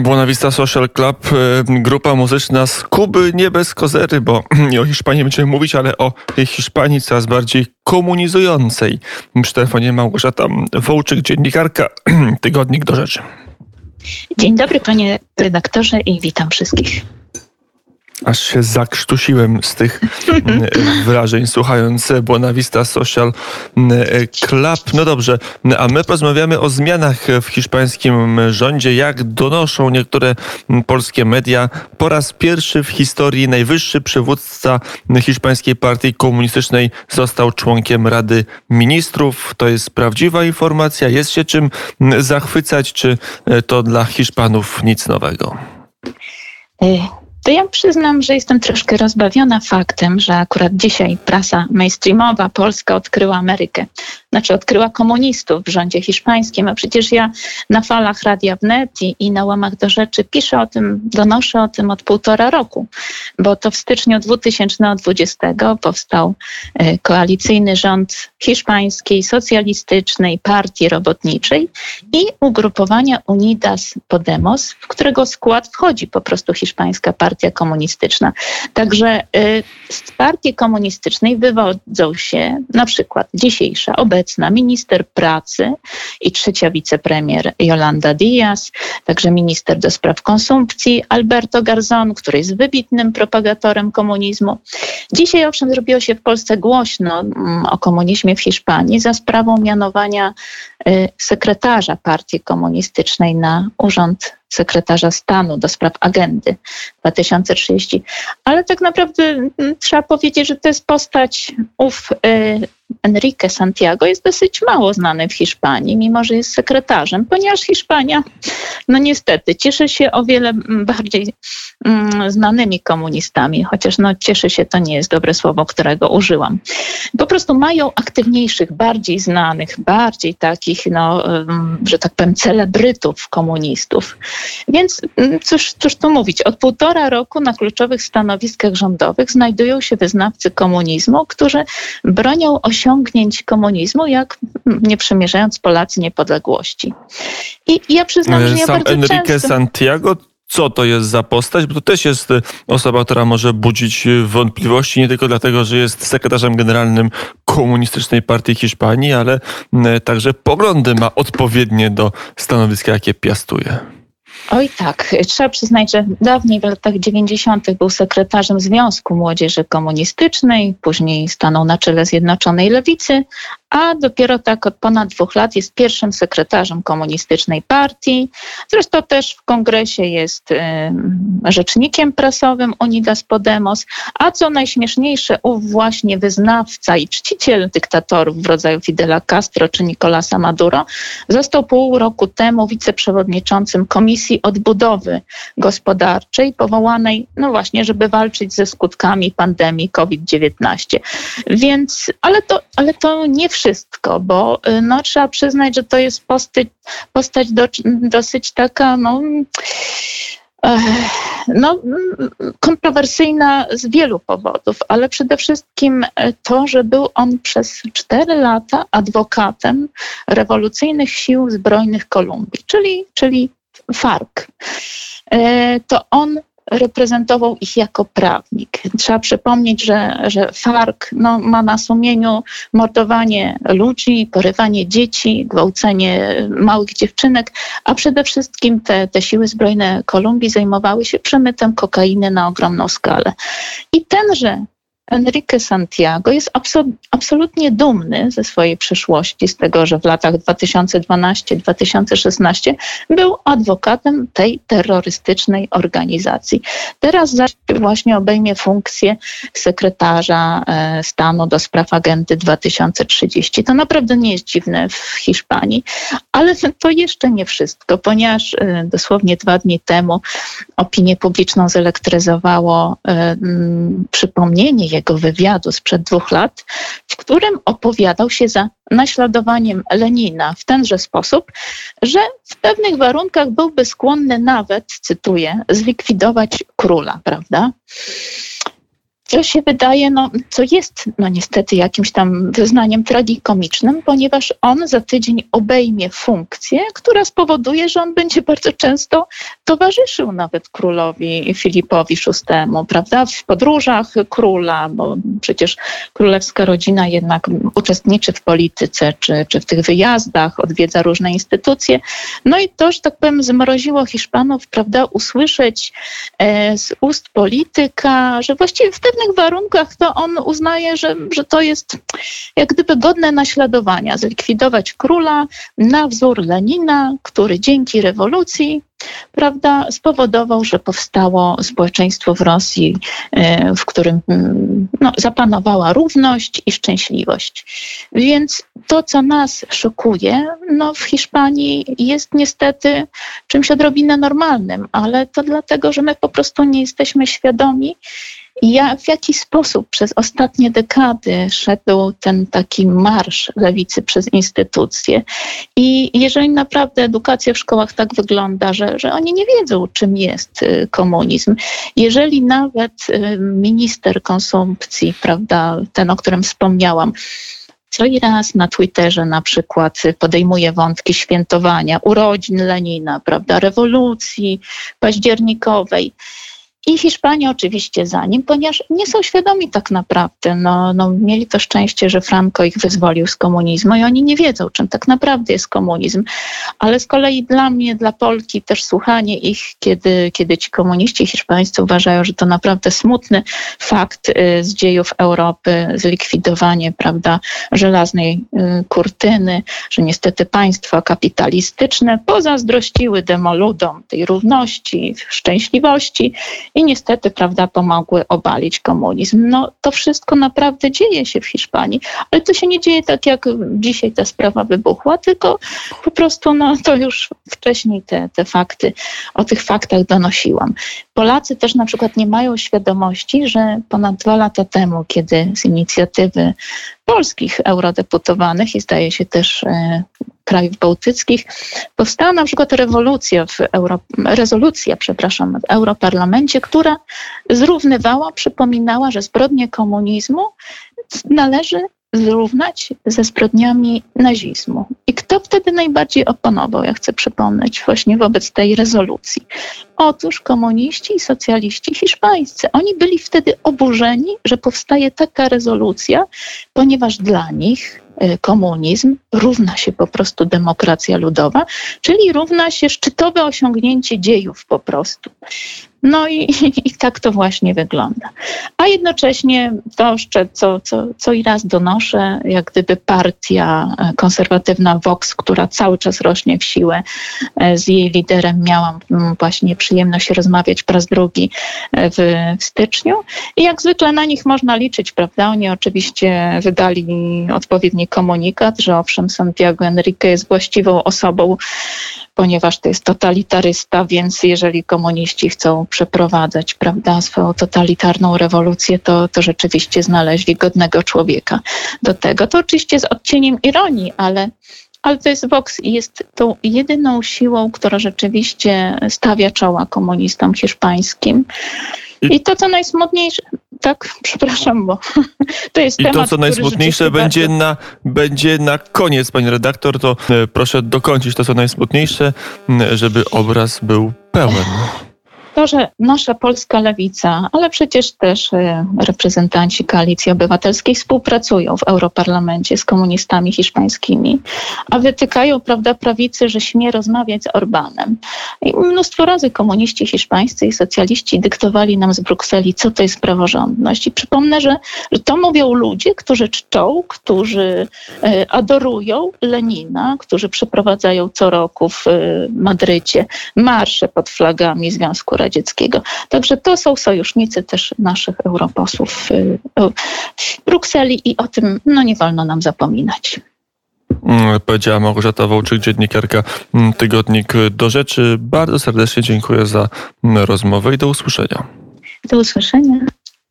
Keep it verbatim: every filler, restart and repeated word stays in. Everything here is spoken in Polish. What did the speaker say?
Buena Vista Social Club, grupa muzyczna z Kuby, nie bez kozery, bo nie o Hiszpanii będziemy mówić, ale o tej Hiszpanii coraz bardziej komunizującej. Przy telefonie Małgorzata Wołczyk, dziennikarka, tygodnik Do Rzeczy. Dzień dobry, panie redaktorze, i witam wszystkich. Aż się zakrztusiłem z tych wrażeń, słuchając Buena Vista Social Club. No dobrze, a my porozmawiamy o zmianach w hiszpańskim rządzie. Jak donoszą niektóre polskie media, po raz pierwszy w historii najwyższy przywódca hiszpańskiej partii komunistycznej został członkiem Rady Ministrów. To jest prawdziwa informacja? Jest się czym zachwycać? Czy to dla Hiszpanów nic nowego? To ja przyznam, że jestem troszkę rozbawiona faktem, że akurat dzisiaj prasa mainstreamowa polska odkryła Amerykę. Znaczy odkryła komunistów w rządzie hiszpańskim, a przecież ja na falach Radia Wnet i, i na łamach Do Rzeczy piszę o tym, donoszę o tym od półtora roku, bo to w styczniu dwa tysiące dwudziestego powstał y, koalicyjny rząd hiszpańskiej socjalistycznej partii robotniczej i ugrupowania Unidas Podemos, w którego skład wchodzi po prostu hiszpańska partia komunistyczna. Także y, z partii komunistycznej wywodzą się na przykład dzisiejsza obecna minister pracy i trzecia wicepremier Jolanda Díaz, także minister do spraw konsumpcji Alberto Garzón, który jest wybitnym propagatorem komunizmu. Dzisiaj owszem zrobiło się w Polsce głośno o komunizmie w Hiszpanii za sprawą mianowania y, sekretarza partii komunistycznej na urząd sekretarza stanu do spraw agendy dwa tysiące trzydzieści. Ale tak naprawdę m, trzeba powiedzieć, że to jest postać ów y, Enrique Santiago jest dosyć mało znany w Hiszpanii, mimo że jest sekretarzem, ponieważ Hiszpania, no niestety, cieszy się o wiele bardziej mm, znanymi komunistami, chociaż no cieszy się to nie jest dobre słowo, którego użyłam. Po prostu mają aktywniejszych, bardziej znanych, bardziej takich, no, um, że tak powiem, celebrytów komunistów. Więc cóż, cóż tu mówić, od półtora roku na kluczowych stanowiskach rządowych znajdują się wyznawcy komunizmu, którzy bronią osiągnięć komunizmu, jak nie przymierzając Polacy niepodległości. I ja przyznam, że ja Sam bardzo Enrique często... Santiago, co to jest za postać? Bo to też jest osoba, która może budzić wątpliwości, nie tylko dlatego, że jest sekretarzem generalnym Komunistycznej Partii Hiszpanii, ale także poglądy ma odpowiednie do stanowiska, jakie piastuje. Oj tak, trzeba przyznać, że dawniej w latach dziewięćdziesiątych był sekretarzem Związku Młodzieży Komunistycznej, później stanął na czele Zjednoczonej Lewicy, a dopiero tak od ponad dwóch lat jest pierwszym sekretarzem Komunistycznej Partii. Zresztą też w kongresie jest y, rzecznikiem prasowym Unidas Podemos, a co najśmieszniejsze, ów właśnie wyznawca i czciciel dyktatorów w rodzaju Fidela Castro czy Nicolasa Maduro został pół roku temu wiceprzewodniczącym Komisji Odbudowy Gospodarczej powołanej, no właśnie, żeby walczyć ze skutkami pandemii COVID dziewiętnaście. Więc, ale to, ale to nie wszystko. Wszystko, bo no, trzeba przyznać, że to jest posty, postać do, dosyć taka, no, no, kontrowersyjna z wielu powodów, ale przede wszystkim to, że był on przez cztery lata adwokatem rewolucyjnych sił zbrojnych Kolumbii, czyli, czyli FARC. To on reprezentował ich jako prawnik. Trzeba przypomnieć, że, że FARC no, ma na sumieniu mordowanie ludzi, porywanie dzieci, gwałcenie małych dziewczynek, a przede wszystkim te, te siły zbrojne Kolumbii zajmowały się przemytem kokainy na ogromną skalę. I tenże Enrique Santiago jest absol- absolutnie dumny ze swojej przeszłości, z tego, że w latach dwa tysiące dwunastym do dwa tysiące szesnastego był adwokatem tej terrorystycznej organizacji. Teraz zaś właśnie obejmie funkcję sekretarza e, stanu do spraw agendy dwa tysiące trzydzieści. To naprawdę nie jest dziwne w Hiszpanii, ale to jeszcze nie wszystko, ponieważ e, dosłownie dwa dni temu opinię publiczną zelektryzowało e, m, przypomnienie jego wywiadu sprzed dwóch lat, w którym opowiadał się za naśladowaniem Lenina w tenże sposób, że w pewnych warunkach byłby skłonny nawet, cytuję, zlikwidować króla, prawda? co się wydaje, no, co jest no niestety jakimś tam wyznaniem tragikomicznym, ponieważ on za tydzień obejmie funkcję, która spowoduje, że on będzie bardzo często towarzyszył nawet królowi Filipowi szóstemu, prawda? W podróżach króla, bo przecież królewska rodzina jednak uczestniczy w polityce czy, czy w tych wyjazdach, odwiedza różne instytucje. No i to, że tak powiem, zmroziło Hiszpanów, prawda, usłyszeć e, z ust polityka, że właściwie w pewnych warunkach to on uznaje, że, że to jest jak gdyby godne naśladowania, zlikwidować króla na wzór Lenina, który dzięki rewolucji, prawda, spowodował, że powstało społeczeństwo w Rosji, w którym no, zapanowała równość i szczęśliwość. Więc to, co nas szokuje, no, w Hiszpanii jest niestety czymś odrobinę normalnym, ale to dlatego, że my po prostu nie jesteśmy świadomi, ja, w jaki sposób przez ostatnie dekady szedł ten taki marsz lewicy przez instytucje. I jeżeli naprawdę edukacja w szkołach tak wygląda, że, że oni nie wiedzą, czym jest komunizm. Jeżeli nawet minister konsumpcji, prawda, ten, o którym wspomniałam, co i raz na Twitterze na przykład podejmuje wątki świętowania, urodzin Lenina, prawda, rewolucji październikowej. I Hiszpanie oczywiście za nim, ponieważ nie są świadomi tak naprawdę. No, no, mieli to szczęście, że Franco ich wyzwolił z komunizmu i oni nie wiedzą, czym tak naprawdę jest komunizm. Ale z kolei dla mnie, dla Polki też słuchanie ich, kiedy, kiedy ci komuniści hiszpańscy uważają, że to naprawdę smutny fakt z dziejów Europy, zlikwidowanie, prawda, żelaznej kurtyny, że niestety państwa kapitalistyczne pozazdrościły demoludom tej równości, szczęśliwości, i niestety, prawda, pomogły obalić komunizm. No to wszystko naprawdę dzieje się w Hiszpanii, ale to się nie dzieje tak, jak dzisiaj ta sprawa wybuchła, tylko po prostu no to już wcześniej te, te fakty, o tych faktach donosiłam. Polacy też na przykład nie mają świadomości, że ponad dwa lata temu, kiedy z inicjatywy polskich eurodeputowanych i zdaje się też e, krajów bałtyckich, powstała na przykład rewolucja w Euro, rezolucja, przepraszam, w Europarlamencie, która zrównywała, przypominała, że zbrodnie komunizmu należy zrównać ze zbrodniami nazizmu. I kto wtedy najbardziej oponował, ja chcę przypomnieć, właśnie wobec tej rezolucji? Otóż komuniści i socjaliści hiszpańscy. Oni byli wtedy oburzeni, że powstaje taka rezolucja, ponieważ dla nich komunizm równa się po prostu demokracja ludowa, czyli równa się szczytowe osiągnięcie dziejów po prostu. No i, i, i tak to właśnie wygląda. A jednocześnie to, co, co, co i raz donoszę, jak gdyby partia konserwatywna Vox, która cały czas rośnie w siłę, z jej liderem miałam właśnie przyjemność rozmawiać po raz drugi w, w styczniu. I jak zwykle na nich można liczyć, prawda? Oni oczywiście wydali odpowiedni komunikat, że owszem, Santiago Enrique jest właściwą osobą, ponieważ to jest totalitarysta, więc jeżeli komuniści chcą przeprowadzać, prawda, swoją totalitarną rewolucję, to, to rzeczywiście znaleźli godnego człowieka do tego. To oczywiście z odcieniem ironii, ale, ale to jest Vox i jest tą jedyną siłą, która rzeczywiście stawia czoła komunistom hiszpańskim. I to, co najsmutniejsze, tak, przepraszam, bo to jest I temat, to, co najsmutniejsze będzie bardzo... na, będzie na koniec, pani redaktor, to proszę dokończyć to, co najsmutniejsze, żeby obraz był pełen. To, że nasza polska lewica, ale przecież też reprezentanci Koalicji Obywatelskiej współpracują w Europarlamencie z komunistami hiszpańskimi, a wytykają, prawda, prawicy, że śmie rozmawiać z Orbanem. I mnóstwo razy komuniści hiszpańscy i socjaliści dyktowali nam z Brukseli, co to jest praworządność. I przypomnę, że, że to mówią ludzie, którzy czczą, którzy adorują Lenina, którzy przeprowadzają co roku w Madrycie marsze pod flagami Związku Radzieckiego. Także to są sojusznicy też naszych europosłów w Brukseli i o tym no, nie wolno nam zapominać. Powiedziała Małgorzata Wołczyk, dziennikarka Tygodnik Do Rzeczy. Bardzo serdecznie dziękuję za rozmowę i do usłyszenia. Do usłyszenia.